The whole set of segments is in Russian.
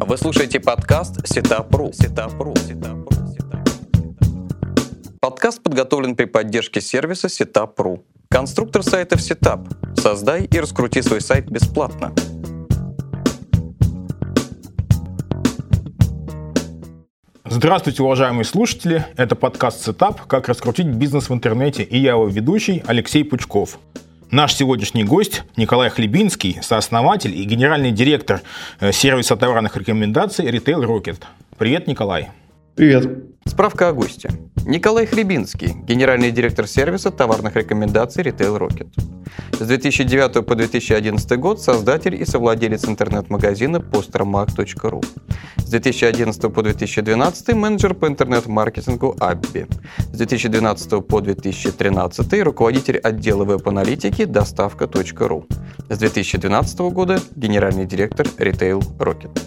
Вы слушаете подкаст Setup.ru. Подкаст подготовлен при поддержке сервиса Setup.ru. Конструктор сайтов Setup. Создай и раскрути свой сайт бесплатно. Здравствуйте, уважаемые слушатели. Это подкаст Setup. Как раскрутить бизнес в интернете. И я его ведущий Алексей Пучков. Наш сегодняшний гость Николай Хлебинский, сооснователь и генеральный директор сервиса товарных рекомендаций Retail Rocket. Привет, Николай. Привет. Справка о госте. Николай Хлебинский, генеральный директор сервиса товарных рекомендаций Retail Rocket. С 2009 по 2011 год создатель и совладелец интернет-магазина postermac.ru. С 2011 по 2012 менеджер по интернет-маркетингу ABBI. С 2012 по 2013 руководитель отдела веб-аналитики доставка.ру. С 2012 года генеральный директор Retail Rocket.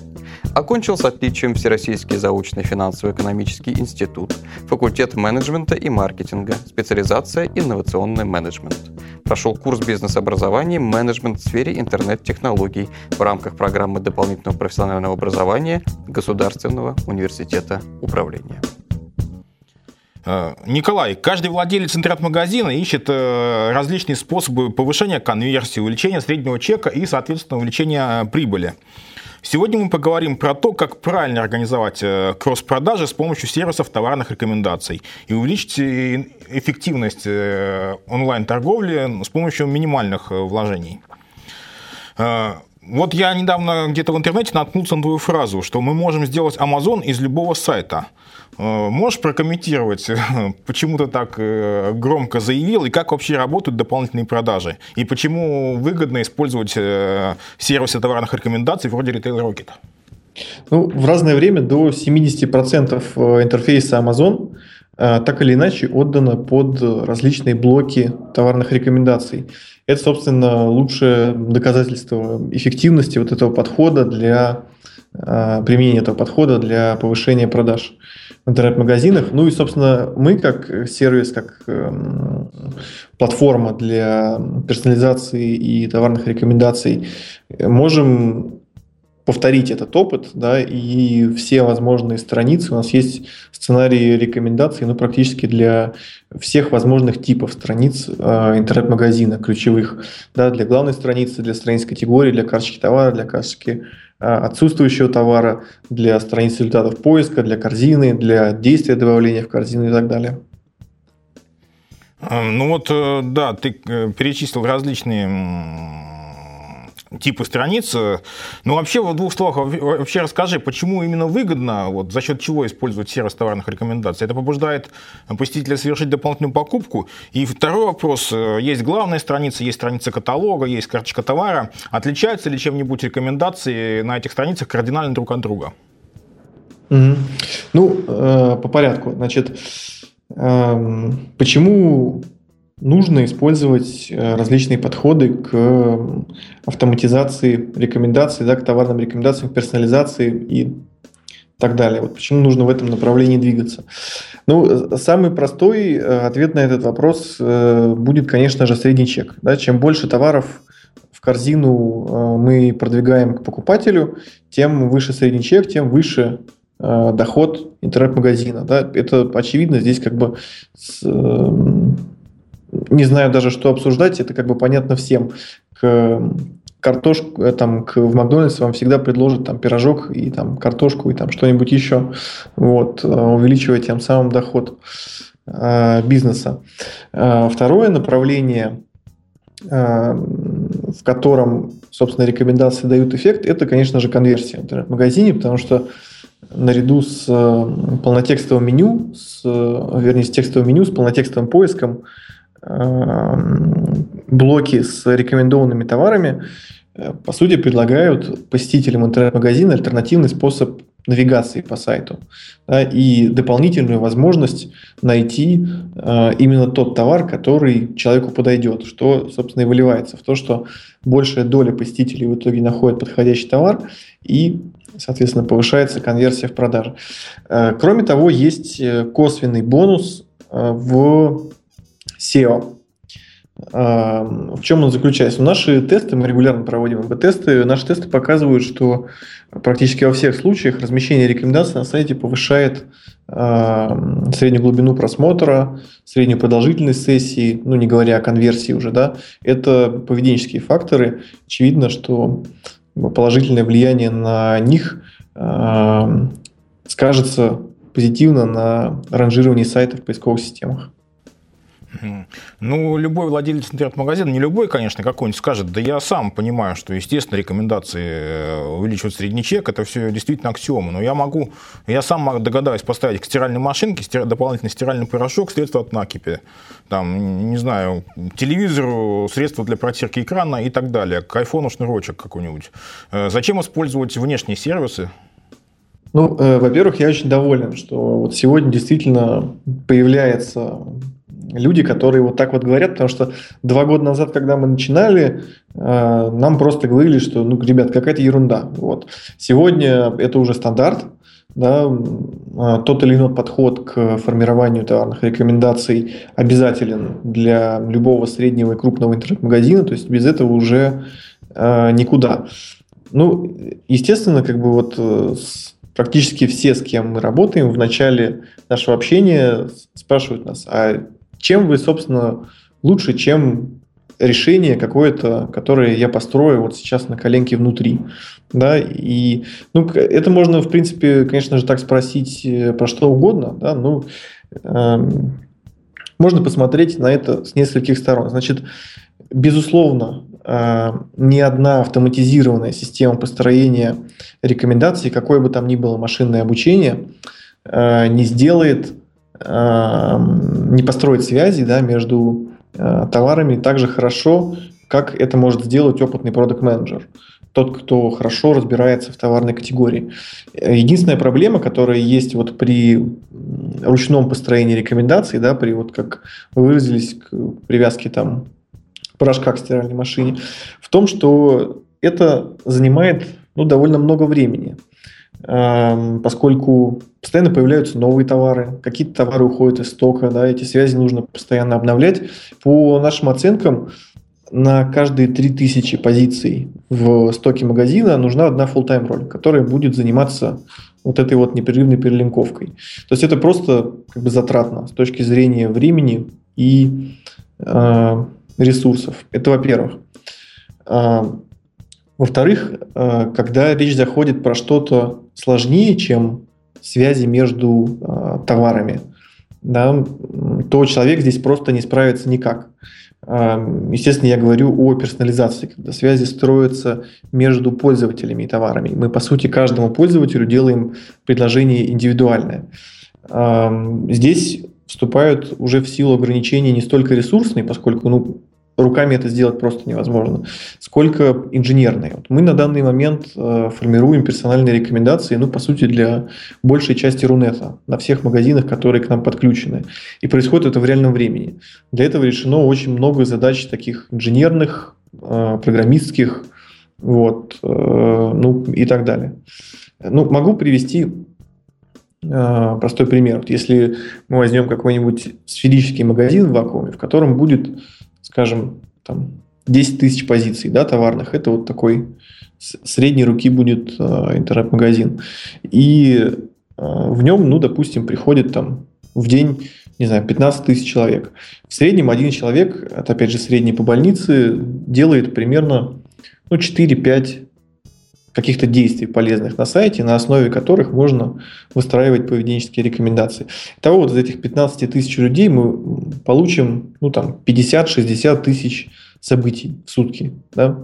Окончил с отличием Всероссийский заочный финансово-экономический институт, факультет менеджмента и маркетинга, специализация инновационный менеджмент. Прошел курс бизнес-образования менеджмент в сфере интернет-технологий в рамках программы дополнительного профессионального образования Государственного университета управления. Николай, каждый владелец интернет-магазина ищет различные способы повышения конверсии, увеличения среднего чека и, соответственно, увеличения прибыли. Сегодня мы поговорим про то, как правильно организовать кросс-продажи с помощью сервисов товарных рекомендаций и увеличить эффективность онлайн-торговли с помощью минимальных вложений. Вот я недавно где-то в интернете наткнулся на твою фразу, что мы можем сделать Amazon из любого сайта. Можешь прокомментировать, почему ты так громко заявил, и как вообще работают дополнительные продажи? И почему выгодно использовать сервисы товарных рекомендаций вроде Retail Rocket? Ну, в разное время до 70% интерфейса Amazon так или иначе отдано под различные блоки товарных рекомендаций. Это, собственно, лучшее доказательство эффективности вот этого подхода для применения этого подхода для повышения продаж в интернет-магазинах. Ну и, собственно, мы как сервис, как платформа для персонализации и товарных рекомендаций можем повторить этот опыт, да, и все возможные страницы. У нас есть сценарии рекомендаций, ну, практически для всех возможных типов страниц интернет-магазина, ключевых, да, для главной страницы, для страниц категории, для карточки товара, для карточки отсутствующего товара, для страниц результатов поиска, для корзины, для действия добавления в корзину и так далее. Ну вот, да, ты перечислил различные типы страниц. Ну, вообще, в двух словах, вообще расскажи, почему именно выгодно, вот, за счет чего использовать сервис товарных рекомендаций? Это побуждает посетителя совершить дополнительную покупку. И второй вопрос. Есть главная страница, есть страница каталога, есть карточка товара. Отличаются ли чем-нибудь рекомендации на этих страницах кардинально друг от друга? Ну, по порядку. Значит, почему нужно использовать различные подходы к автоматизации рекомендаций, да, к товарным рекомендациям, к персонализации и так далее. Вот почему нужно в этом направлении двигаться? Ну, самый простой ответ на этот вопрос будет, конечно же, средний чек. Да? Чем больше товаров в корзину мы продвигаем к покупателю, тем выше средний чек, тем выше доход интернет-магазина. Да? Это очевидно, здесь как бы не знаю даже, что обсуждать, это как бы понятно всем. К картошку, там, в Макдональдс вам всегда предложат там пирожок и там картошку и там что-нибудь еще, вот, увеличивая тем самым доход бизнеса. Второе направление, в котором, собственно, рекомендации дают эффект, это, конечно же, конверсия в интернет-магазине, потому что наряду с полнотекстовым меню, с текстовым меню, с полнотекстовым поиском, блоки с рекомендованными товарами, по сути, предлагают посетителям интернет-магазина альтернативный способ навигации по сайту, да, и дополнительную возможность найти именно тот товар, который человеку подойдет, что, собственно, и выливается в то, что большая доля посетителей в итоге находит подходящий товар и, соответственно, повышается конверсия в продаже. Кроме того, есть косвенный бонус в SEO. В чем он заключается? Наши тесты, мы регулярно проводим АБ-тесты, наши тесты показывают, что практически во всех случаях размещение рекомендаций на сайте повышает среднюю глубину просмотра, среднюю продолжительность сессии, ну не говоря о конверсии уже, да. Это поведенческие факторы. Очевидно, что положительное влияние на них скажется позитивно на ранжировании сайта в поисковых системах. Ну, любой владелец интернет-магазина, не любой, конечно, какой-нибудь скажет, да я сам понимаю, что, естественно, рекомендации увеличивают средний чек, это все действительно аксиома, но я сам догадаюсь поставить к стиральной машинке дополнительный стиральный порошок, средства от накипи, там, не знаю, телевизору, средства для протирки экрана и так далее, к айфону шнурочек какой-нибудь. Зачем использовать внешние сервисы? Ну, во-первых, я очень доволен, что вот сегодня действительно появляется... Люди, которые вот так вот говорят, потому что 2 года назад, когда мы начинали, нам просто говорили, что, ну, ребят, какая-то ерунда. Вот. Сегодня это уже стандарт, да, тот или иной подход к формированию товарных рекомендаций обязателен для любого среднего и крупного интернет-магазина, то есть без этого уже никуда. Ну, естественно, как бы вот... Практически все, с кем мы работаем, в начале нашего общения спрашивают нас, а чем вы, собственно, лучше, чем решение какое-то, которое я построю вот сейчас на коленке внутри. Да? И, ну, это можно, в принципе, конечно же, так спросить про что угодно. Да? Ну, можно посмотреть на это с нескольких сторон. Значит, безусловно, ни одна автоматизированная система построения рекомендаций, какое бы там ни было машинное обучение, не сделает, не построит связи, да, между товарами так же хорошо, как это может сделать опытный продакт-менеджер, тот, кто хорошо разбирается в товарной категории. Единственная проблема, которая есть вот при ручном построении рекомендаций, да, при, вот как вы выразились, привязке там порошка к стиральной машине, в том, что это занимает, ну, довольно много времени, поскольку постоянно появляются новые товары, какие-то товары уходят из стока, да, эти связи нужно постоянно обновлять. По нашим оценкам, на каждые 3000 позиций в стоке магазина нужна одна full-time роль, которая будет заниматься вот этой вот непрерывной перелинковкой. То есть это просто как бы затратно с точки зрения времени и ресурсов. Это во-первых. Во-вторых, когда речь заходит про что-то сложнее, чем связи между товарами, да, то человек здесь просто не справится никак. Естественно, я говорю о персонализации, когда связи строятся между пользователями и товарами. Мы, по сути, каждому пользователю делаем предложение индивидуальное. Здесь вступают уже в силу ограничения не столько ресурсные, поскольку, ну, руками это сделать просто невозможно, сколько инженерные. Вот мы на данный момент формируем персональные рекомендации, ну, по сути, для большей части Рунета, на всех магазинах, которые к нам подключены. И происходит это в реальном времени. Для этого решено очень много задач таких инженерных, программистских, вот, ну, и так далее. Ну, могу привести... Простой пример. Вот если мы возьмем какой-нибудь сферический магазин в вакууме, в котором будет, скажем, там 10 тысяч позиций, да, товарных, это вот такой средней руки будет интернет-магазин. И в нем, ну, допустим, приходит там в день, не знаю, 15 тысяч человек. В среднем один человек, это опять же средний по больнице, делает примерно, ну, 4-5 каких-то действий полезных на сайте, на основе которых можно выстраивать поведенческие рекомендации. Итого вот из этих 15 тысяч людей мы получим, ну, там 50-60 тысяч событий в сутки, да?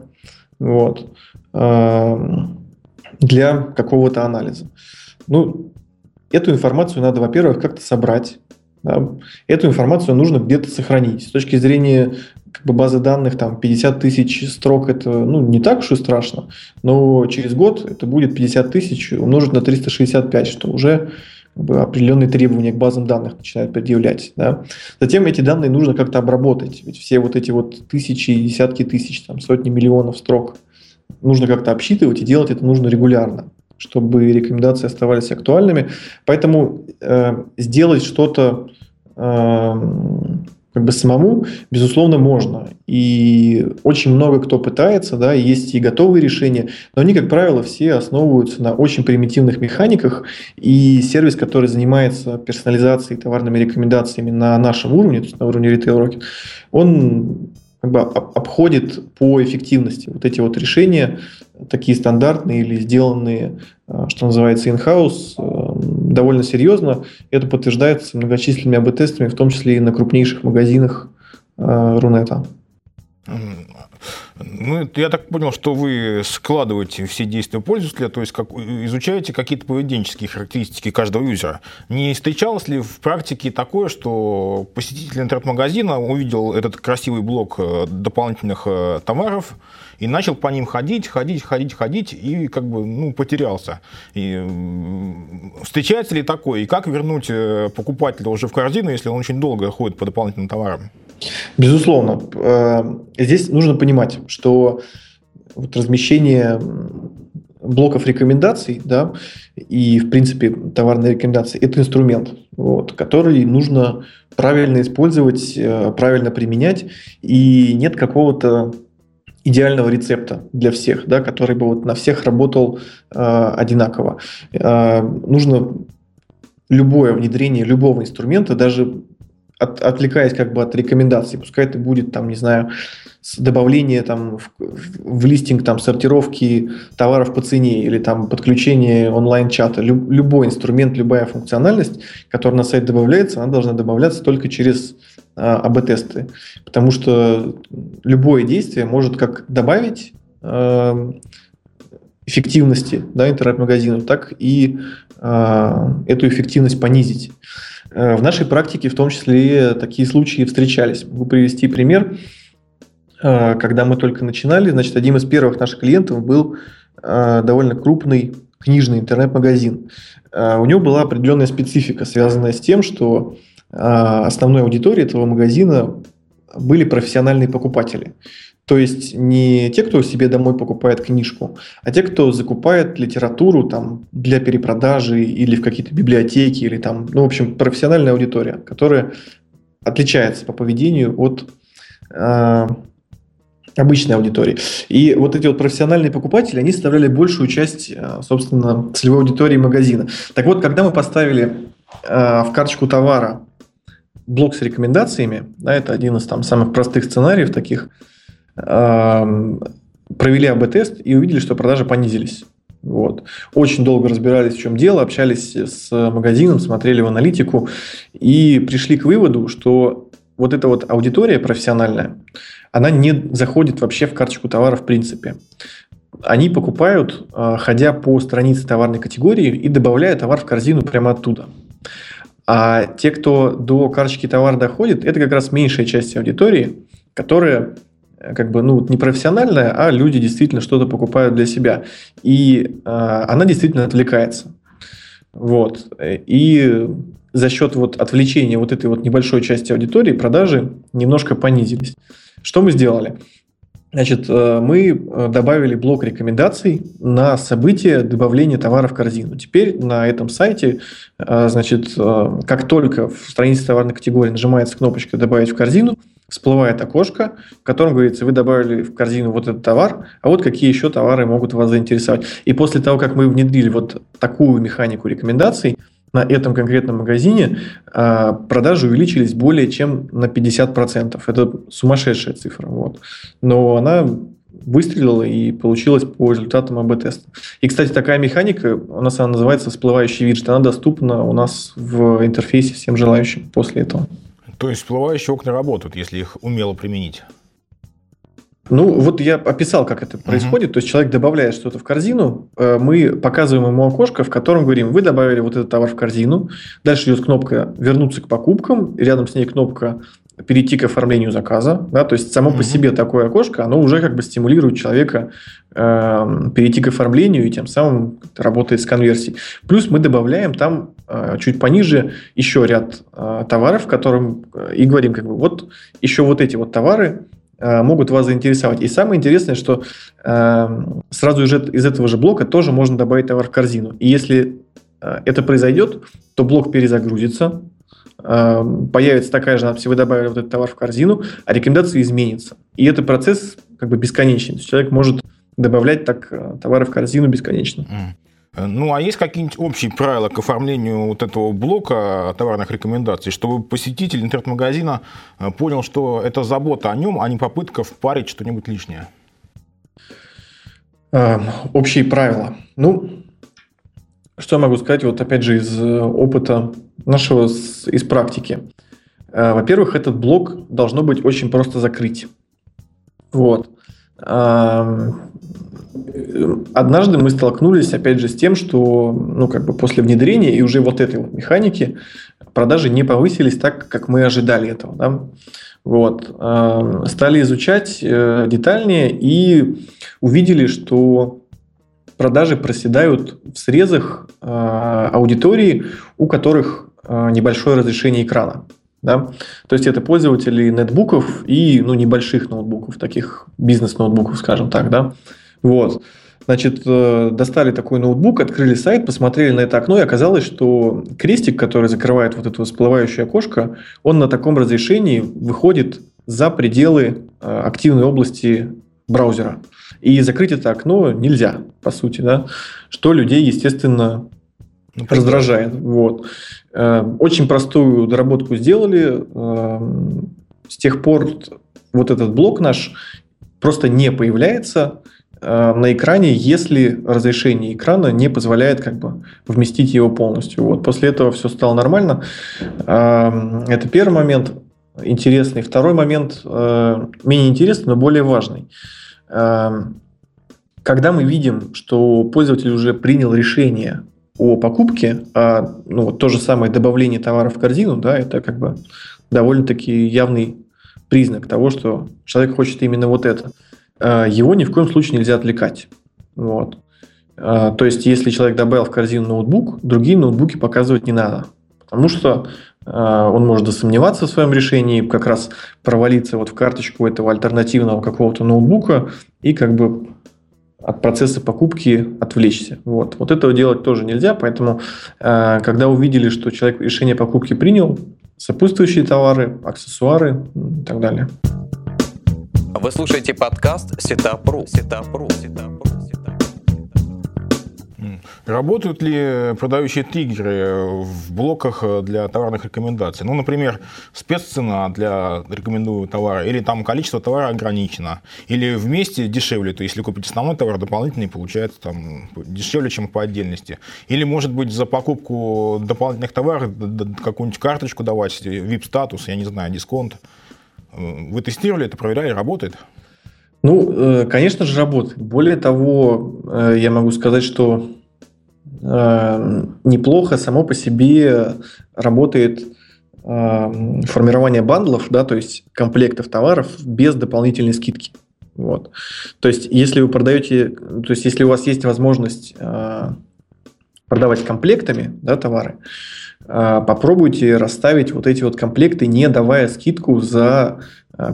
Вот. Для какого-то анализа. Ну, эту информацию надо, во-первых, как-то собрать. Да? Эту информацию нужно где-то сохранить. С точки зрения как бы базы данных, там 50 тысяч строк, это, ну, не так уж и страшно, но через год это будет 50 тысяч умножить на 365, что уже как бы определенные требования к базам данных начинают предъявлять. Да? Затем эти данные нужно как-то обработать, ведь все вот эти вот тысячи, десятки тысяч, там, сотни миллионов строк нужно как-то обсчитывать, и делать это нужно регулярно, чтобы рекомендации оставались актуальными. Поэтому сделать что-то Как бы самому, безусловно, можно. И очень много кто пытается, да, есть и готовые решения, но они, как правило, все основываются на очень примитивных механиках, и сервис, который занимается персонализацией, товарными рекомендациями на нашем уровне, то есть на уровне Retail Rocket, он как бы обходит по эффективности вот эти вот решения, такие стандартные или сделанные, что называется, in-house, довольно серьезно. Это подтверждается многочисленными АБ-тестами, в том числе и на крупнейших магазинах Рунета. Ну, я так понял, что вы складываете все действия пользователя, то есть изучаете какие-то поведенческие характеристики каждого юзера. Не встречалось ли в практике такое, что посетитель интернет-магазина увидел этот красивый блок дополнительных товаров и начал по ним ходить и как бы, ну, потерялся? И встречается ли такое? И как вернуть покупателя уже в корзину, если он очень долго ходит по дополнительным товарам? Безусловно. Здесь нужно понимать, что вот размещение блоков рекомендаций, да, и, в принципе, товарные рекомендации – это инструмент, вот, который нужно правильно использовать, правильно применять, и нет какого-то идеального рецепта для всех, да, который бы вот на всех работал одинаково. Нужно любое внедрение любого инструмента, даже отвлекаясь как бы от рекомендаций, пускай это будет, там, не знаю, добавление там, в листинг там, сортировки товаров по цене или там, подключение онлайн-чата. Любой инструмент, любая функциональность, которая на сайт добавляется, она должна добавляться только через АБ-тесты, потому что любое действие может как добавить эффективности, да, интернет-магазину, так и эту эффективность понизить. В нашей практике в том числе такие случаи встречались. Могу привести пример. Когда мы только начинали, значит, одним из первых наших клиентов был довольно крупный книжный интернет-магазин. У него была определенная специфика, связанная с тем, что основной аудиторией этого магазина были профессиональные покупатели. То есть не те, кто себе домой покупает книжку, а те, кто закупает литературу там, для перепродажи или в какие-то библиотеки, или там, ну, в общем, профессиональная аудитория, которая отличается по поведению от обычной аудитории. И вот эти вот профессиональные покупатели, они составляли большую часть, собственно, целевой аудитории магазина. Так вот, когда мы поставили в карточку товара блок с рекомендациями, да, это один из там, самых простых сценариев таких, провели АБ-тест и увидели, что продажи понизились. Вот. Очень долго разбирались, в чем дело, общались с магазином, смотрели в аналитику и пришли к выводу, что вот эта вот аудитория профессиональная, она не заходит вообще в карточку товара в принципе. Они покупают, ходя по странице товарной категории и добавляя товар в корзину прямо оттуда. А те, кто до карточки товара доходит, это как раз меньшая часть аудитории, которая как бы, ну, не профессиональная, а люди действительно что-то покупают для себя. И она действительно отвлекается. Вот. И за счет вот отвлечения вот этой вот небольшой части аудитории продажи немножко понизились. Что мы сделали? Значит, мы добавили блок рекомендаций на событие добавления товара в корзину. Теперь на этом сайте, значит, как только в странице товарной категории нажимается кнопочка «Добавить в корзину», всплывает окошко, в котором говорится, вы добавили в корзину вот этот товар, а вот какие еще товары могут вас заинтересовать. И после того, как мы внедрили вот такую механику рекомендаций, на этом конкретном магазине продажи увеличились более чем на 50%. Это сумасшедшая цифра. Вот. Но она выстрелила и получилась по результатам АБ-теста. И, кстати, такая механика, у нас она называется всплывающий виджет, она доступна у нас в интерфейсе всем желающим после этого. То есть всплывающие окна работают, если их умело применить? Ну, вот я описал, как это происходит. То есть человек добавляет что-то в корзину, мы показываем ему окошко, в котором говорим, вы добавили вот этот товар в корзину, дальше идет кнопка «Вернуться к покупкам», рядом с ней кнопка «Перейти к оформлению заказа». Да? То есть само по себе такое окошко, оно уже как бы стимулирует человека перейти к оформлению и тем самым работает с конверсией. Плюс мы добавляем там чуть пониже еще ряд товаров, в котором и говорим, как бы, вот еще вот эти вот товары могут вас заинтересовать. И самое интересное, что сразу из этого же блока тоже можно добавить товар в корзину. И если это произойдет, то блок перезагрузится, появится такая же надпись, вы добавили вот этот товар в корзину, а рекомендация изменится. И этот процесс как бы бесконечен. То есть человек может добавлять так товары в корзину бесконечно. Ну, а есть какие-нибудь общие правила к оформлению вот этого блока товарных рекомендаций, чтобы посетитель интернет-магазина понял, что это забота о нем, а не попытка впарить что-нибудь лишнее? Общие правила. Ну, что я могу сказать, вот опять же, из опыта нашего, из практики. Во-первых, этот блок должно быть очень просто закрыть. Вот. Однажды мы столкнулись, опять же, с тем, что после внедрения и уже вот этой вот механики продажи не повысились так, как мы ожидали этого. Да? Вот. Стали изучать детальнее и увидели, что продажи проседают в срезах аудитории, у которых небольшое разрешение экрана. Да? То есть это пользователи нетбуков и небольших ноутбуков, таких бизнес-ноутбуков, скажем так. Да? Вот. Значит, достали такой ноутбук, открыли сайт, посмотрели на это окно, и оказалось, что крестик, который закрывает вот это всплывающее окошко, он на таком разрешении выходит за пределы активной области браузера. И закрыть это окно нельзя, по сути, да? Что людей, естественно, раздражает. Вот. Очень простую доработку сделали. С тех пор вот этот блок наш просто не появляется на экране, если разрешение экрана не позволяет вместить его полностью. Вот. После этого все стало нормально. Это первый момент интересный. Второй момент менее интересный, но более важный. Когда мы видим, что пользователь уже принял решение о покупке, то же самое добавление товара в корзину, да, это довольно-таки явный признак того, что человек хочет именно вот это. Его ни в коем случае нельзя отвлекать. Вот. То есть, если человек добавил в корзину ноутбук, другие ноутбуки показывать не надо, потому что он может засомневаться в своем решении, как раз провалиться вот в карточку этого альтернативного какого-то ноутбука и от процесса покупки отвлечься. Вот этого делать тоже нельзя, поэтому, когда увидели, что человек решение покупки принял, сопутствующие товары, аксессуары и так далее. Вы слушаете подкаст Setup.ru. Работают ли продающие триггеры в блоках для товарных рекомендаций? Ну, например, спеццена для рекомендуемого товара, или там количество товара ограничено, или вместе дешевле, то есть если купить основной товар, дополнительный получается там дешевле, чем по отдельности. Или, может быть, за покупку дополнительных товаров какую-нибудь карточку давать, VIP-статус, я не знаю, дисконт. Вы тестировали это, проверяли, работает? Ну, конечно же, работает. Более того, я могу сказать, что неплохо само по себе работает формирование бандлов, да, то есть комплектов товаров без дополнительной скидки. Вот. То есть, если вы продаете, то есть, если у вас есть возможность продавать комплектами, да, товары, попробуйте расставить вот эти вот комплекты, не давая скидку за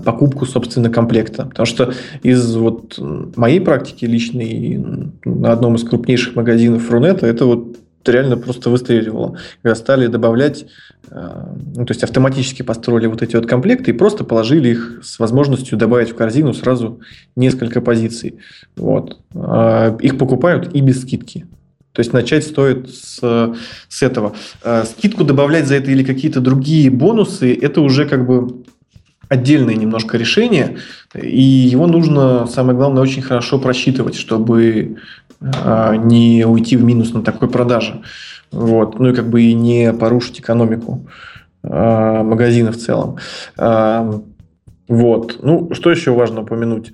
покупку, собственно, комплекта. Потому что из вот моей практики личной на одном из крупнейших магазинов Рунета это вот реально просто выстреливало. Когда стали добавлять, то есть автоматически построили вот эти вот комплекты и просто положили их с возможностью добавить в корзину сразу несколько позиций. Вот. Их покупают и без скидки. То есть начать стоит с этого. Скидку добавлять за это или какие-то другие бонусы – это уже отдельное немножко решение, и его нужно, самое главное, очень хорошо просчитывать, чтобы не уйти в минус на такой продаже. Вот. Ну и и не порушить экономику магазина в целом. Вот. Ну, что еще важно упомянуть?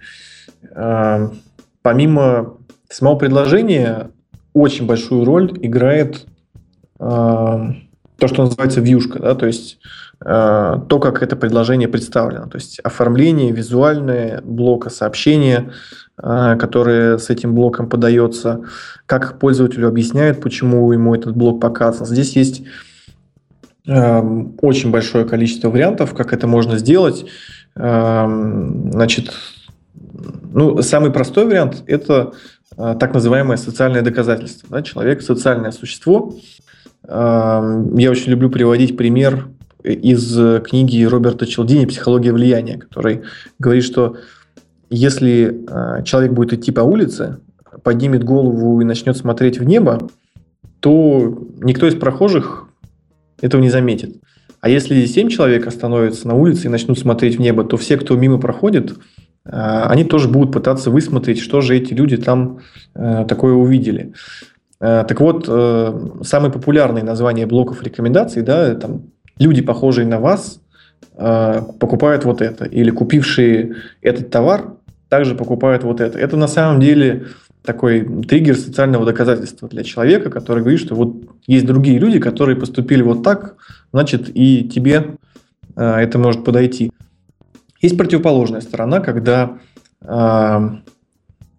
Помимо самого предложения, очень большую роль играет то, что называется вьюшка, да, то есть то, как это предложение представлено, то есть оформление визуальное блока, сообщение, которое с этим блоком подается, как пользователю объясняют, почему ему этот блок показан. Здесь есть очень большое количество вариантов, как это можно сделать. Значит, самый простой вариант – это так называемое социальное доказательство. Да? Человек – социальное существо. Я очень люблю приводить пример из книги Роберта Челдини «Психология влияния», который говорит, что если человек будет идти по улице, поднимет голову и начнет смотреть в небо, то никто из прохожих этого не заметит. А если 7 человек остановятся на улице и начнут смотреть в небо, то все, кто мимо проходит, они тоже будут пытаться высмотреть, что же эти люди там такое увидели. Так вот, самые популярные названия блоков рекомендаций, да, там люди, похожие на вас, покупают вот это, или купившие этот товар также покупают вот это. Это на самом деле такой триггер социального доказательства для человека, который говорит, что вот есть другие люди, которые поступили вот так, значит, и тебе это может подойти. Есть противоположная сторона, когда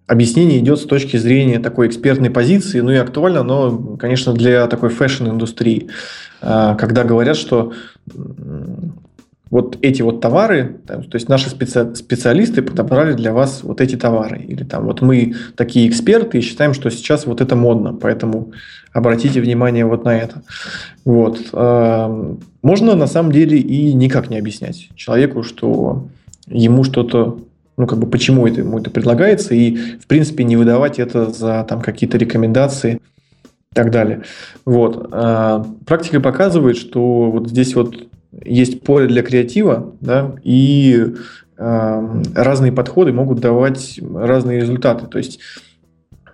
объяснение идет с точки зрения такой экспертной позиции, ну и актуально, но, конечно, для такой фэшн-индустрии, когда говорят, что вот эти вот товары, то есть наши специалисты подобрали для вас вот эти товары, или там вот мы такие эксперты и считаем, что сейчас вот это модно, поэтому обратите внимание вот на это. Вот. Можно на самом деле и никак не объяснять человеку, что ему что-то, ну, как бы, почему это ему это предлагается, и, в принципе, не выдавать это за там какие-то рекомендации и так далее. Вот. Практика показывает, что вот здесь вот есть поле для креатива, да, и разные подходы могут давать разные результаты. То есть,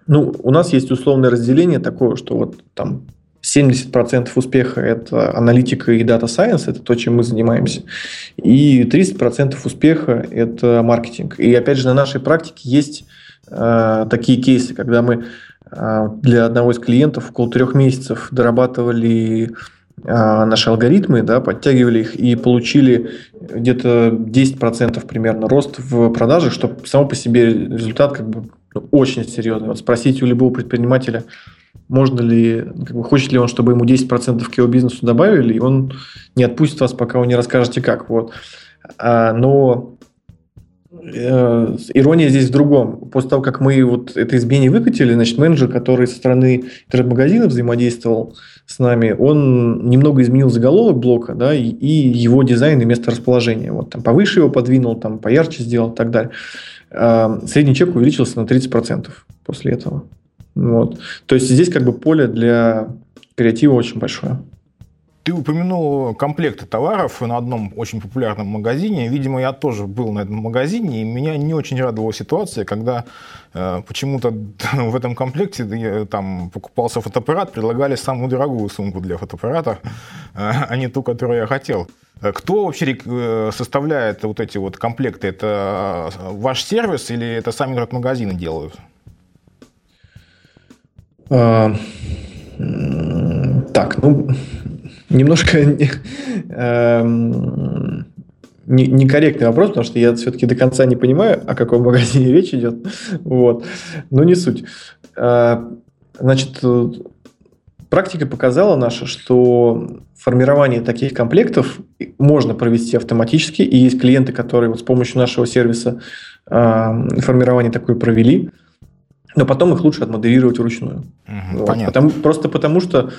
ну, у нас есть условное разделение такое, что вот там 70% успеха – это аналитика и data science, это то, чем мы занимаемся, и 30% успеха – это маркетинг. И опять же, на нашей практике есть такие кейсы, когда мы для одного из клиентов около 3 месяцев дорабатывали наши алгоритмы, да, подтягивали их и получили где-то 10% примерно рост в продажах, что само по себе результат, как бы, очень серьезный. Вот спросите у любого предпринимателя, можно ли, как бы, хочет ли он, чтобы ему 10% к его бизнесу добавили, и он не отпустит вас, пока вы не расскажете, как. Вот. Но ирония здесь в другом. После того, как мы вот это изменение выкатили, значит, менеджер, который со стороны интернет-магазина взаимодействовал с нами, он немного изменил заголовок блока, да, и его дизайн и место расположения. Вот, там, повыше его подвинул, там, поярче сделал и так далее. Средний чек увеличился на 30% после этого. Вот. То есть здесь, как бы, поле для креатива очень большое. Ты упомянул комплекты товаров на одном очень популярном магазине. Видимо, я тоже был на этом магазине, и меня не очень радовала ситуация, когда почему-то в этом комплекте там покупался фотоаппарат, предлагали самую дорогую сумку для фотоаппарата, а не ту, которую я хотел. Кто вообще составляет вот эти вот комплекты? Это ваш сервис или это сами интернет-магазины делают? Так, ну, немножко некорректный вопрос, потому что я все-таки до конца не понимаю, о каком магазине речь идет. Вот. Но не суть. Значит, практика показала наша, что формирование таких комплектов можно провести автоматически. И есть клиенты, которые вот с помощью нашего сервиса формирование такое провели. Но потом их лучше отмодерировать вручную. Вот. Понятно. Просто потому, что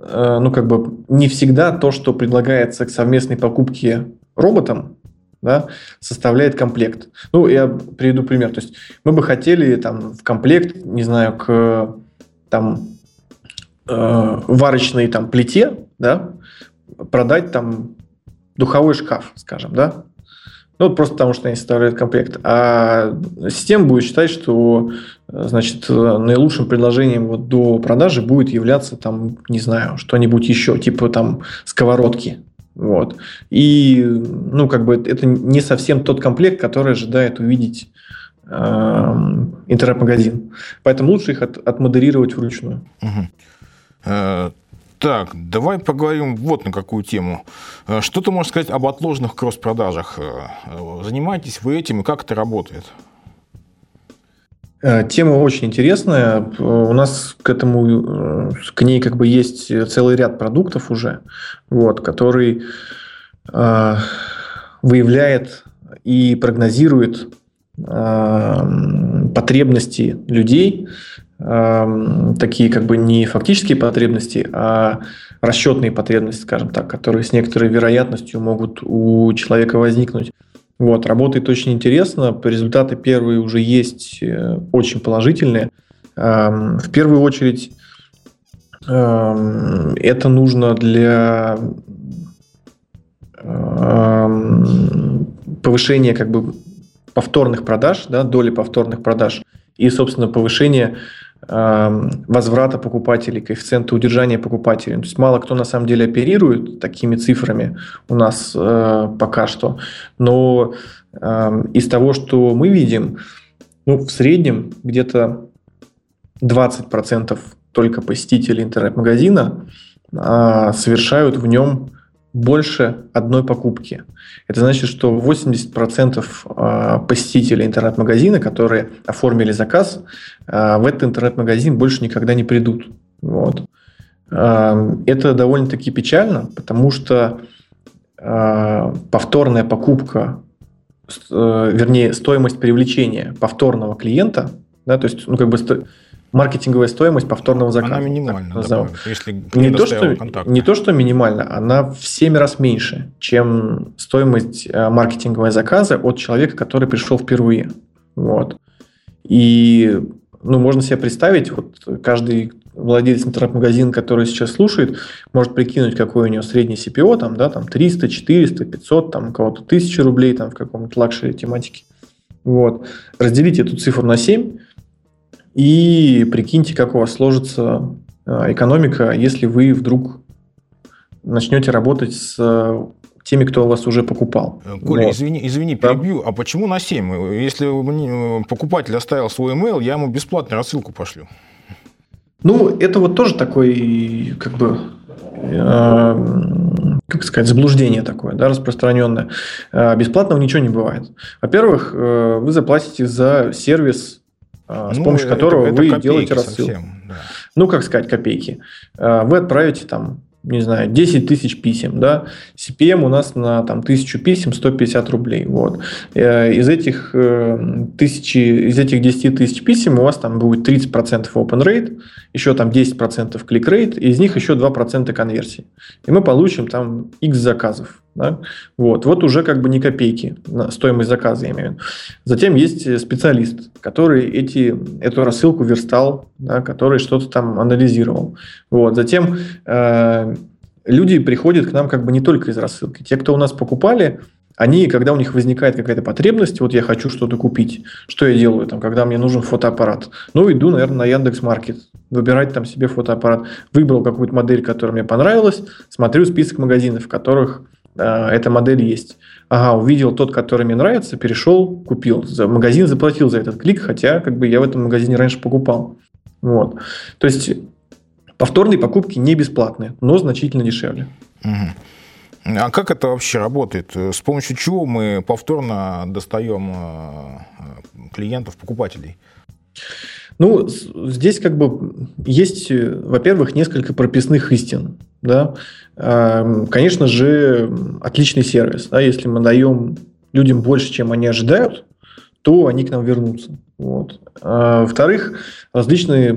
ну, как бы, не всегда то, что предлагается к совместной покупке роботом, да, составляет комплект. Ну, я приведу пример. То есть мы бы хотели там, в комплект, не знаю, к там, варочной там, плите, да, продать там, духовой шкаф, скажем, да. Ну, просто потому, что они составляют комплект. А система будет считать, что, значит, наилучшим предложением вот до продажи будет являться, там, не знаю, что-нибудь еще, типа там сковородки. Вот. И, ну, как бы, это не совсем тот комплект, который ожидает увидеть интернет-магазин. Поэтому лучше их отмодерировать вручную. Так, давай поговорим вот на какую тему. Что ты можешь сказать об отложенных кросс-продажах? Занимаетесь вы этим и как это работает? Тема очень интересная. У нас к ней как бы есть целый ряд продуктов уже, вот, который выявляет и прогнозирует потребности людей, такие как бы не фактические потребности, а расчетные потребности, скажем так, которые с некоторой вероятностью могут у человека возникнуть. Вот, работает очень интересно, результаты первые уже есть, очень положительные. В первую очередь это нужно для повышения как бы повторных продаж, да, доли повторных продаж и, собственно, повышения возврата покупателей, коэффициента удержания покупателей. То есть мало кто на самом деле оперирует такими цифрами у нас пока что, но из того, что мы видим, ну, в среднем где-то 20% только посетителей интернет-магазина совершают в нем больше одной покупки. Это значит, что 80% посетителей интернет-магазина, которые оформили заказ, в этот интернет-магазин больше никогда не придут. Вот. Это довольно-таки печально, потому что повторная покупка, вернее, стоимость привлечения повторного клиента, да, то есть, ну, как бы маркетинговая стоимость повторного заказа. Она минимальна, да, если не то, что минимальна, она в 7 раз меньше, чем стоимость маркетингового заказа от человека, который пришел впервые. Вот. И ну, можно себе представить, вот каждый владелец интернет-магазина, который сейчас слушает, может прикинуть, какой у него средний CPO, там, да, там 300, 400, 500, там, у кого-то 1000 рублей там, в каком-то лакшери тематике. Вот. Разделите эту цифру на 7, и прикиньте, как у вас сложится экономика, если вы вдруг начнете работать с теми, кто у вас уже покупал. Коля, вот. извини, перебью. Да? А почему на 7? Если покупатель оставил свой email, я ему бесплатную рассылку пошлю. Ну, это вот тоже такой, как бы, как сказать, заблуждение такое, да, распространенное. Бесплатного ничего не бывает. Во-первых, вы заплатите за сервис, с помощью которого вы делаете рассылку. Совсем, да. Ну, как сказать, копейки. Вы отправите, там, не знаю, 10 тысяч писем. Да? CPM у нас на там, 1000 писем 150 рублей. Вот. Из этих 10 тысяч писем у вас там будет 30% open rate, еще там 10% click rate, и из них еще 2% конверсии. И мы получим там X заказов. Да? Вот. Вот уже как бы не копейки, стоимость заказа я имею в виду. Затем есть специалист, который эту рассылку верстал, да, который что-то там анализировал. Вот. Затем люди приходят к нам как бы не только из рассылки. Те, кто у нас покупали, они, когда у них возникает какая-то потребность, вот я хочу что-то купить, что я делаю, там, когда мне нужен фотоаппарат? Ну, иду, наверное, на Яндекс.Маркет, выбирать там себе фотоаппарат. Выбрал какую-то модель, которая мне понравилась, смотрю список магазинов, в которых эта модель есть. Ага, увидел тот, который мне нравится, перешел, купил. Магазин заплатил за этот клик, хотя как бы я в этом магазине раньше покупал. Вот. То есть повторные покупки не бесплатные, но значительно дешевле. Угу. А как это вообще работает? С помощью чего мы повторно достаем клиентов, покупателей? Ну, здесь как бы есть, во-первых, несколько прописных истин. Да? Конечно же, отличный сервис. Да? Если мы даем людям больше, чем они ожидают, то они к нам вернутся. Вот. Во-вторых, различные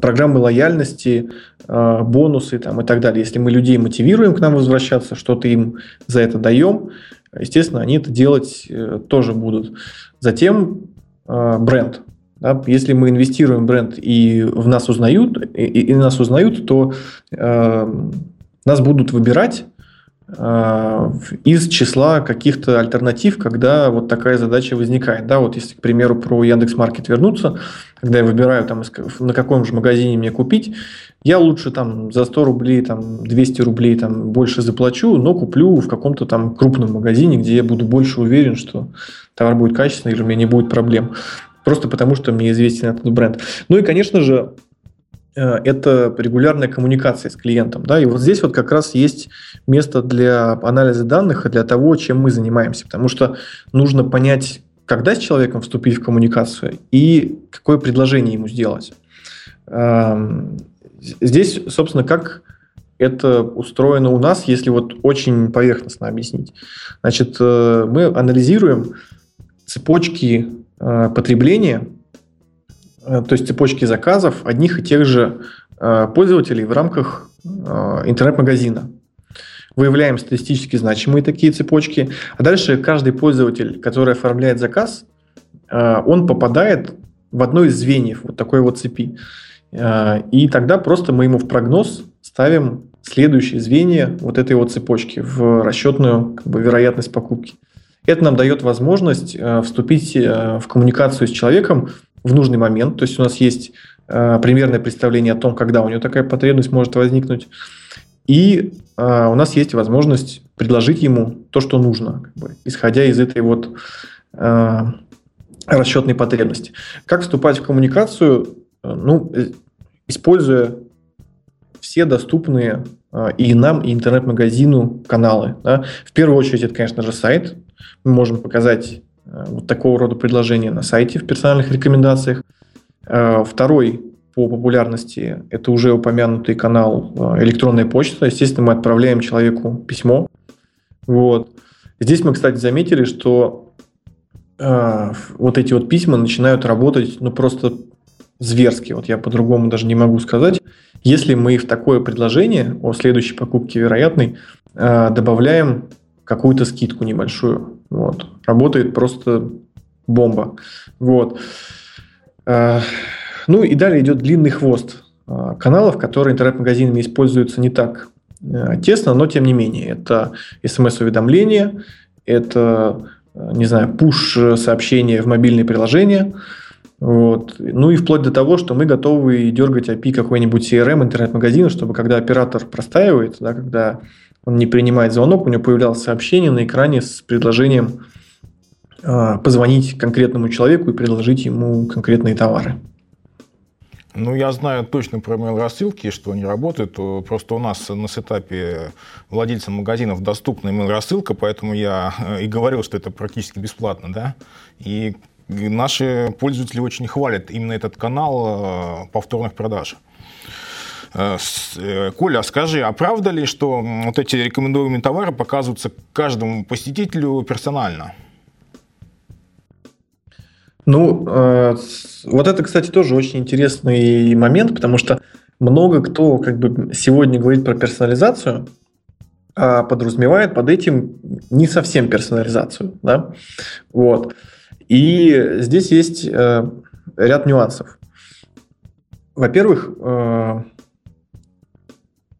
программы лояльности, бонусы там, и так далее. Если мы людей мотивируем к нам возвращаться, что-то им за это даем, естественно, они это делать тоже будут. Затем бренд. Да, если мы инвестируем в бренд и в нас узнают, то нас будут выбирать из числа каких-то альтернатив, когда вот такая задача возникает. Да, вот если, к примеру, про Яндекс.Маркет вернуться, когда я выбираю, там, на каком же магазине мне купить, я лучше там, за 100 рублей, там, 200 рублей там, больше заплачу, но куплю в каком-то там крупном магазине, где я буду больше уверен, что товар будет качественный или у меня не будет проблем. Просто потому, что мне известен этот бренд. Ну и, конечно же, это регулярная коммуникация с клиентом. Да? И вот здесь вот как раз есть место для анализа данных и для того, чем мы занимаемся. Потому что нужно понять, когда с человеком вступить в коммуникацию и какое предложение ему сделать. Здесь, собственно, как это устроено у нас, если вот очень поверхностно объяснить. Значит, мы анализируем цепочки потребления, то есть цепочки заказов одних и тех же пользователей в рамках интернет-магазина. Выявляем статистически значимые такие цепочки. А дальше каждый пользователь, который оформляет заказ, он попадает в одно из звеньев вот такой вот цепи. И тогда просто мы ему в прогноз ставим следующие звенья вот этой вот цепочки в расчетную как бы вероятность покупки. Это нам дает возможность вступить в коммуникацию с человеком в нужный момент. То есть у нас есть примерное представление о том, когда у него такая потребность может возникнуть. И у нас есть возможность предложить ему то, что нужно, как бы, исходя из этой вот расчетной потребности. Как вступать в коммуникацию? Ну, используя все доступные и нам, и интернет-магазину каналы. Да. В первую очередь, это, конечно же, сайт. Мы можем показать вот такого рода предложения на сайте в персональных рекомендациях. Второй по популярности – это уже упомянутый канал электронная почта. Естественно, мы отправляем человеку письмо. Вот. Здесь мы, кстати, заметили, что вот эти вот письма начинают работать ну, просто зверски. Вот я по-другому даже не могу сказать. Если мы в такое предложение о следующей покупке вероятной добавляем какую-то скидку небольшую. Вот. Работает просто бомба. Вот. Ну и далее идет длинный хвост каналов, которые интернет-магазинами используются не так тесно, но тем не менее. Это смс-уведомления, это, не знаю, пуш-сообщения в мобильные приложения. Вот. Ну и вплоть до того, что мы готовы дергать API какой-нибудь CRM интернет-магазина, чтобы когда оператор простаивает, да, когда он не принимает звонок, у него появлялось сообщение на экране с предложением позвонить конкретному человеку и предложить ему конкретные товары. Ну, я знаю точно про email-рассылки, что они работают. Просто у нас на сетапе владельцам магазинов доступна email-рассылка, поэтому я и говорил, что это практически бесплатно. Да? И наши пользователи очень хвалят именно этот канал повторных продаж. Коля, скажи, а правда ли, что вот эти рекомендуемые товары показываются каждому посетителю персонально? Ну, вот это, кстати, тоже очень интересный момент, потому что много кто как бы сегодня говорит про персонализацию, а подразумевает под этим не совсем персонализацию. Да? Вот. И здесь есть ряд нюансов. Во-первых,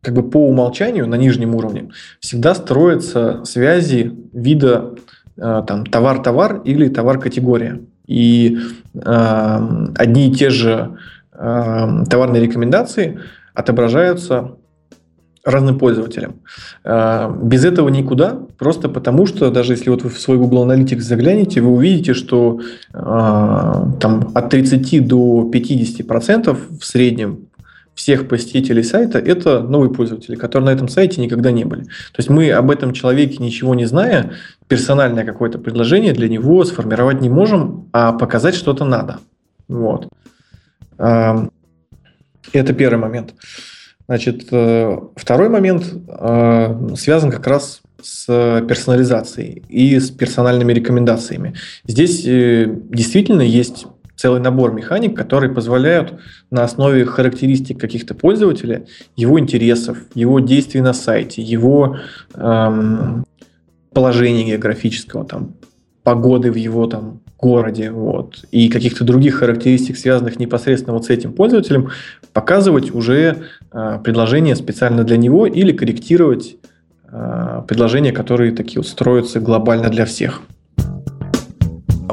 как бы по умолчанию на нижнем уровне всегда строятся связи вида там, товар-товар или товар-категория. И одни и те же товарные рекомендации отображаются разным пользователям. Без этого никуда, просто потому что, даже если вот вы в свой Google Analytics заглянете, вы увидите, что там, от 30 до 50% в среднем всех посетителей сайта – это новые пользователи, которые на этом сайте никогда не были. То есть мы об этом человеке ничего не зная, персональное какое-то предложение для него сформировать не можем, а показать что-то надо. Вот. Это первый момент. Значит, второй момент связан как раз с персонализацией и с персональными рекомендациями. Здесь действительно есть целый набор механик, которые позволяют на основе характеристик каких-то пользователя, его интересов, его действий на сайте, его положения географического, там, погоды в его там, городе вот, и каких-то других характеристик, связанных непосредственно вот с этим пользователем, показывать уже предложения специально для него или корректировать предложения, которые такие вот строятся глобально для всех.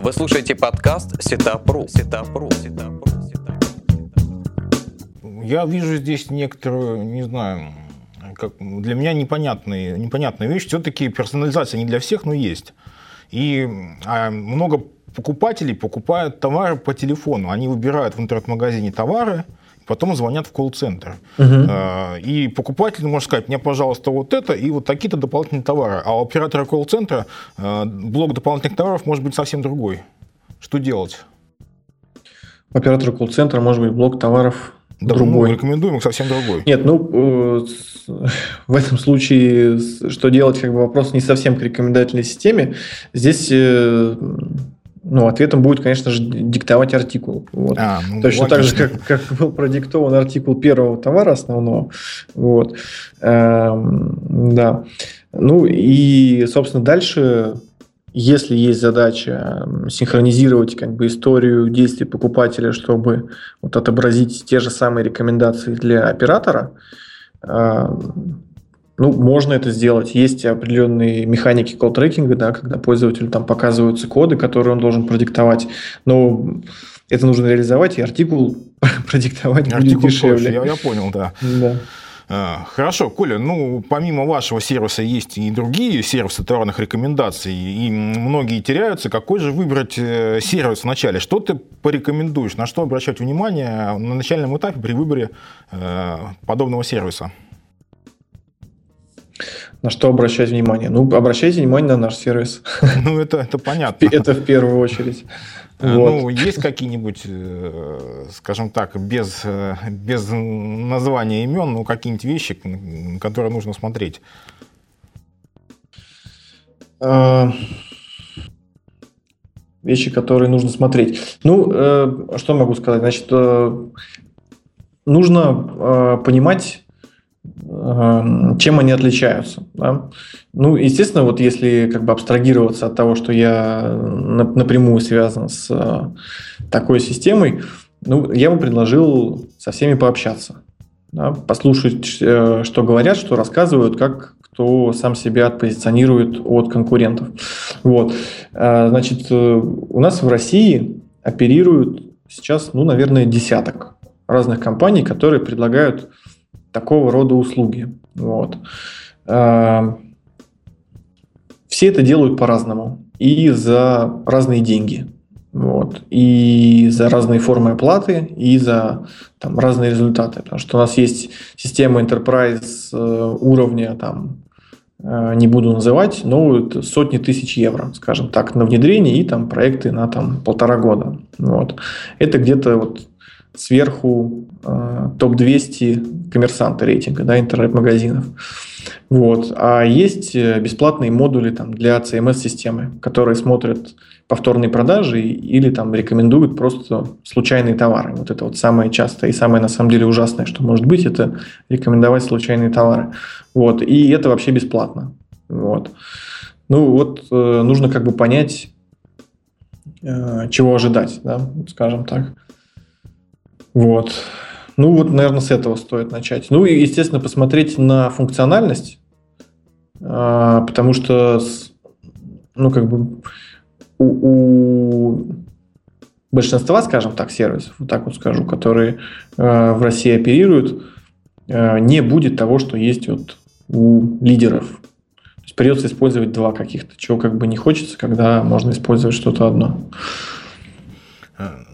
Вы слушаете подкаст Setup.ru. Я вижу здесь некоторую, не знаю, как, для меня непонятная вещь. Все-таки персонализация не для всех, но есть. И много покупателей покупают товары по телефону. Они выбирают в интернет-магазине товары, потом звонят в колл-центр. Uh-huh. И покупатель может сказать, мне, пожалуйста, вот это и вот такие-то дополнительные товары. А у оператора колл-центра блок дополнительных товаров может быть совсем другой. Что делать? У оператора колл-центра может быть блок товаров другой. Ну, рекомендуемых совсем другой. Нет, ну, в этом случае, что делать, как бы вопрос не совсем к рекомендательной системе. Здесь Ну, ответом будет, конечно же, диктовать артикул. Вот. Ну, точно так же, как был продиктован артикул первого товара основного. Вот. Да. Ну, и, собственно, дальше, если есть задача синхронизировать как бы историю действий покупателя, чтобы вот отобразить те же самые рекомендации для оператора, ну, можно это сделать. Есть определенные механики колл-трекинга, да, когда пользователю там показываются коды, которые он должен продиктовать. Но это нужно реализовать, и артикул продиктовать артикул будет дешевле. Я понял, да. Да. Хорошо, Коля, ну, помимо вашего сервиса есть и другие сервисы товарных рекомендаций, и многие теряются. Какой же выбрать сервис вначале? Что ты порекомендуешь? На что обращать внимание на начальном этапе при выборе подобного сервиса? На что обращать внимание? Ну, обращайте внимание на наш сервис. Ну, это понятно. Это в первую очередь. Вот. Ну, есть какие-нибудь, скажем так, без названия имен, ну, какие-нибудь вещи, на которые нужно смотреть? Вещи, которые нужно смотреть. Ну, что могу сказать? Значит, нужно понимать, чем они отличаются. Да? Ну, естественно, вот если как бы абстрагироваться от того, что я напрямую связан с такой системой, ну, я бы предложил со всеми пообщаться, да? Послушать, что говорят, что рассказывают, как кто сам себя отпозиционирует от конкурентов. Вот. Значит, у нас в России оперируют сейчас, ну, наверное, десяток разных компаний, которые предлагают такого рода услуги. Вот. Все это делают по-разному. И за разные деньги. Вот. И за разные формы оплаты, и за там разные результаты. Потому что у нас есть система Enterprise уровня, там, не буду называть, но это сотни тысяч евро, скажем так, на внедрение и там проекты на там, 1,5 года. Вот. Это где-то вот сверху топ-200 коммерсанты рейтинга, да, интернет-магазинов. Вот. А есть бесплатные модули там, для CMS-системы, которые смотрят повторные продажи или там, рекомендуют просто случайные товары. Вот это вот самое частое и самое, на самом деле, ужасное, что может быть, это рекомендовать случайные товары. Вот. И это вообще бесплатно. Вот. Ну вот нужно как бы понять, чего ожидать, да, скажем так. Вот. Ну, вот, наверное, с этого стоит начать. Ну, и, естественно, посмотреть на функциональность, потому что, ну, как бы у большинства, скажем так, сервисов, вот так вот скажу, которые в России оперируют, не будет того, что есть вот у лидеров. То есть придется использовать два каких-то, чего как бы не хочется, когда можно использовать что-то одно.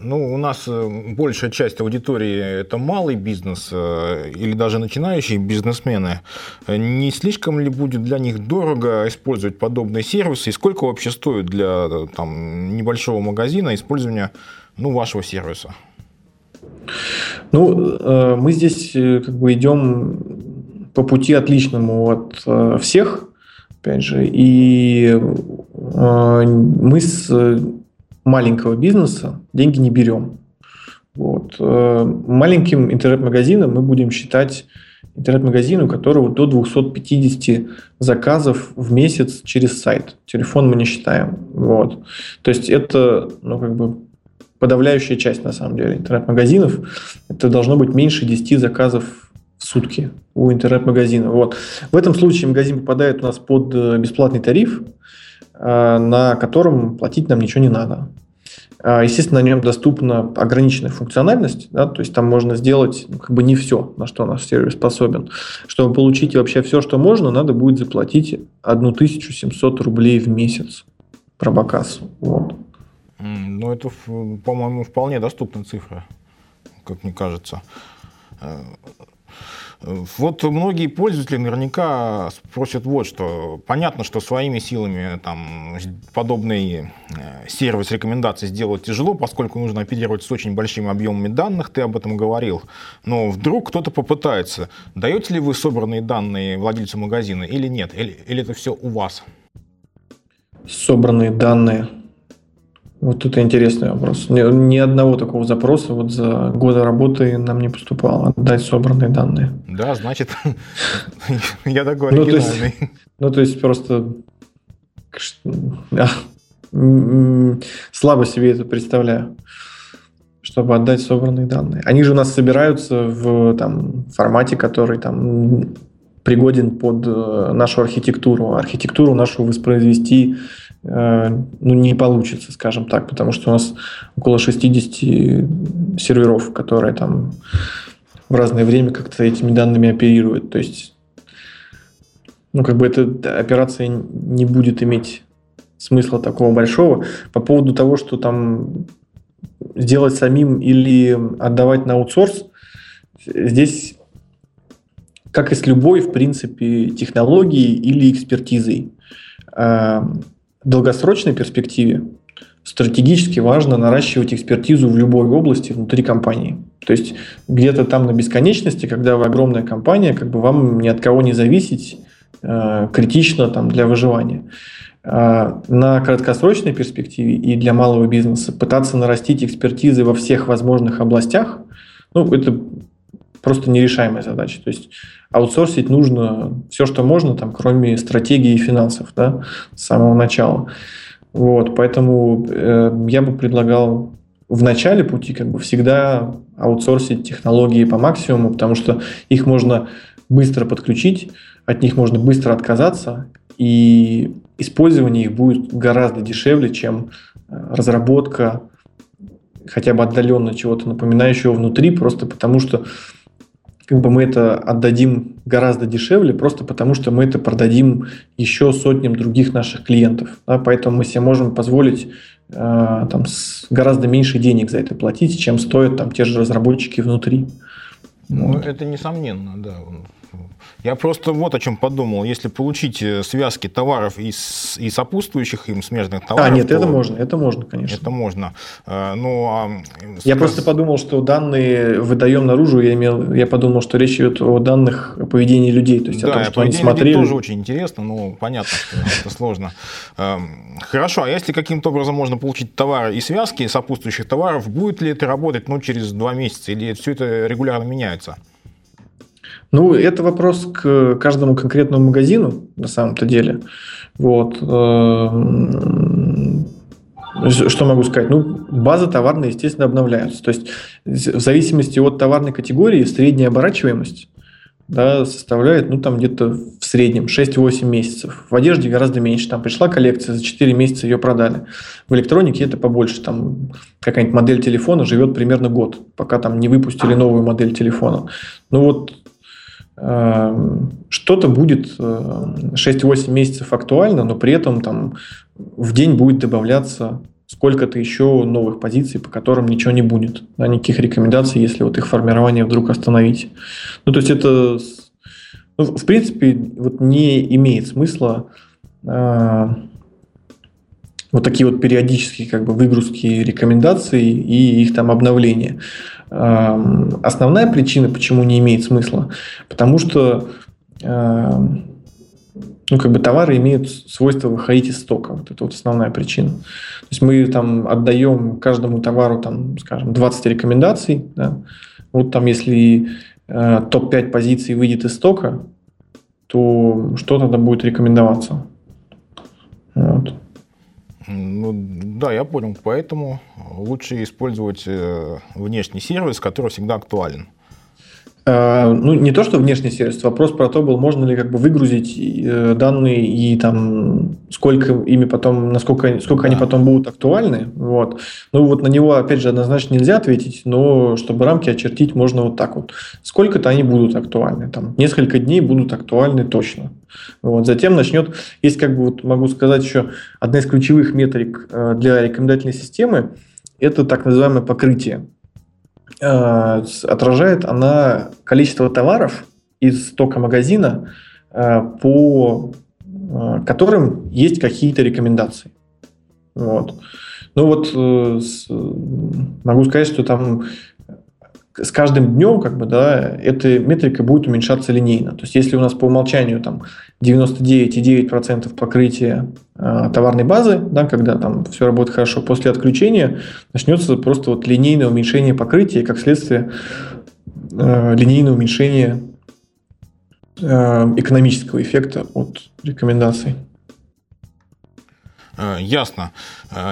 Ну, у нас большая часть аудитории – это малый бизнес или даже начинающие бизнесмены. Не слишком ли будет для них дорого использовать подобные сервисы? И сколько вообще стоит для там, небольшого магазина использование, ну, вашего сервиса? Ну, мы здесь как бы идем по пути отличному от всех, опять же. И мы с маленького бизнеса деньги не берем. Вот. Маленьким интернет-магазином мы будем считать интернет-магазин, у которого до 250 заказов в месяц через сайт. Телефон мы не считаем. Вот. То есть это, ну, как бы подавляющая часть, на самом деле, интернет-магазинов. Это должно быть меньше 10 заказов в сутки у интернет-магазина. Вот. В этом случае магазин попадает у нас под бесплатный тариф, на котором платить нам ничего не надо. Естественно, на нем доступна ограниченная функциональность, да, то есть там можно сделать как бы не все, на что наш сервис способен. Чтобы получить вообще все, что можно, надо будет заплатить 1700 рублей в месяц пробоказ. Вот. Ну, это, по-моему, вполне доступная цифра, как мне кажется. Вот многие пользователи наверняка спросят вот что. Понятно, что своими силами там, подобный сервис рекомендаций сделать тяжело, поскольку нужно оперировать с очень большими объемами данных, ты об этом говорил. Но вдруг кто-то попытается. Даете ли вы собранные данные владельцу магазина или нет? Или это все у вас? Собранные данные. Вот это интересный вопрос. Ни одного такого запроса вот за годы работы нам не поступало. Отдать собранные данные. Да, значит, я такой оригинальный. Ну, то есть, просто слабо себе это представляю, чтобы отдать собранные данные. Они же у нас собираются в формате, который пригоден под нашу архитектуру. Архитектуру нашу воспроизвести не получится, скажем так, потому что у нас около 60 серверов, которые в разное время как-то этими данными оперируют. То есть, эта операция не будет иметь смысла такого большого. По поводу того, что сделать самим или отдавать на аутсорс, здесь, как и с любой, в принципе, технологией или экспертизой, в долгосрочной перспективе стратегически важно наращивать экспертизу в любой области внутри компании. То есть где-то там на бесконечности, когда вы огромная компания, вам ни от кого не зависеть критично для выживания. На краткосрочной перспективе и для малого бизнеса пытаться нарастить экспертизы во всех возможных областях, это просто нерешаемая задача. То есть аутсорсить нужно все, что можно, кроме стратегии и финансов, с самого начала. Вот, поэтому я бы предлагал в начале пути всегда аутсорсить технологии по максимуму, потому что их можно быстро подключить, от них можно быстро отказаться, и использование их будет гораздо дешевле, чем разработка хотя бы отдаленно чего-то напоминающего внутри, просто потому что мы это отдадим гораздо дешевле, просто потому что мы это продадим еще сотням других наших клиентов. Да? Поэтому мы себе можем позволить гораздо меньше денег за это платить, чем стоят те же разработчики внутри. Ну, вот. Это несомненно, да. Я просто вот о чем подумал. Если получить связки товаров и сопутствующих им смежных товаров... А, нет, то это можно, конечно. Это можно. Я просто подумал, что данные выдаем наружу. Я подумал, что речь идет о данных о поведении людей. То есть, да, о том, что они смотрели. Людей тоже очень интересно, но понятно, что это сложно. Хорошо, а если каким-то образом можно получить товары и связки сопутствующих товаров, будет ли это работать через 2 месяца? Или все это регулярно меняется? Ну, это вопрос к каждому конкретному магазину, на самом-то деле. Вот. Что могу сказать? Ну, базы товарные, естественно, обновляются. То есть, в зависимости от товарной категории, средняя оборачиваемость составляет, где-то в среднем 6-8 месяцев. В одежде гораздо меньше. Там пришла коллекция, за 4 месяца ее продали. В электронике это побольше. Там какая-нибудь модель телефона живет примерно год, пока не выпустили новую модель телефона. Ну, вот что-то будет 6-8 месяцев актуально, но при этом в день будет добавляться сколько-то еще новых позиций, по которым ничего не будет. Никаких рекомендаций, если их формирование вдруг остановить. Ну, то есть это, в принципе, не имеет смысла такие периодические выгрузки рекомендаций и их обновления. Основная причина, почему не имеет смысла, потому что товары имеют свойство выходить из стока. Вот это основная причина. То есть мы отдаем каждому товару, скажем, 20 рекомендаций. Да? Вот если топ-5 позиций выйдет из стока, то что тогда будет рекомендоваться? Вот. Ну, да, я понял. Поэтому лучше использовать внешний сервис, который всегда актуален. Ну, не то, что внешний сервис. Вопрос про то был, можно ли выгрузить данные и сколько ими потом, насколько они потом будут актуальны. Вот. Ну, вот на него, опять же, однозначно нельзя ответить, но чтобы рамки очертить, можно вот так вот. Сколько-то они будут актуальны. Несколько дней будут актуальны точно. Вот. Затем начнет... Есть, могу сказать, еще одна из ключевых метрик для рекомендательной системы – это так называемое покрытие. Отражает она количество товаров из стока магазина, по которым есть какие-то рекомендации. Вот. Ну вот могу сказать, что с каждым днем эта метрика будет уменьшаться линейно. То есть, если у нас по умолчанию 99,9% покрытия товарной базы, да, когда там все работает хорошо, после отключения начнется просто вот линейное уменьшение покрытия, и как следствие линейное уменьшение экономического эффекта от рекомендаций. Ясно.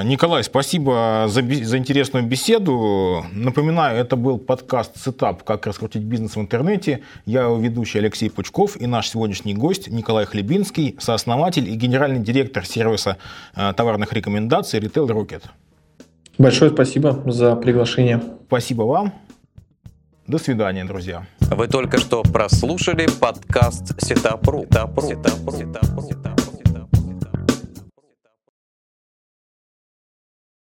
Николай, спасибо за интересную беседу. Напоминаю, это был подкаст «Сетап. Как раскрутить бизнес в интернете». Я его ведущий Алексей Пучков и наш сегодняшний гость Николай Хлебинский, сооснователь и генеральный директор сервиса товарных рекомендаций Retail Rocket. Большое спасибо за приглашение. Спасибо вам. До свидания, друзья. Вы только что прослушали подкаст «Setup.ru».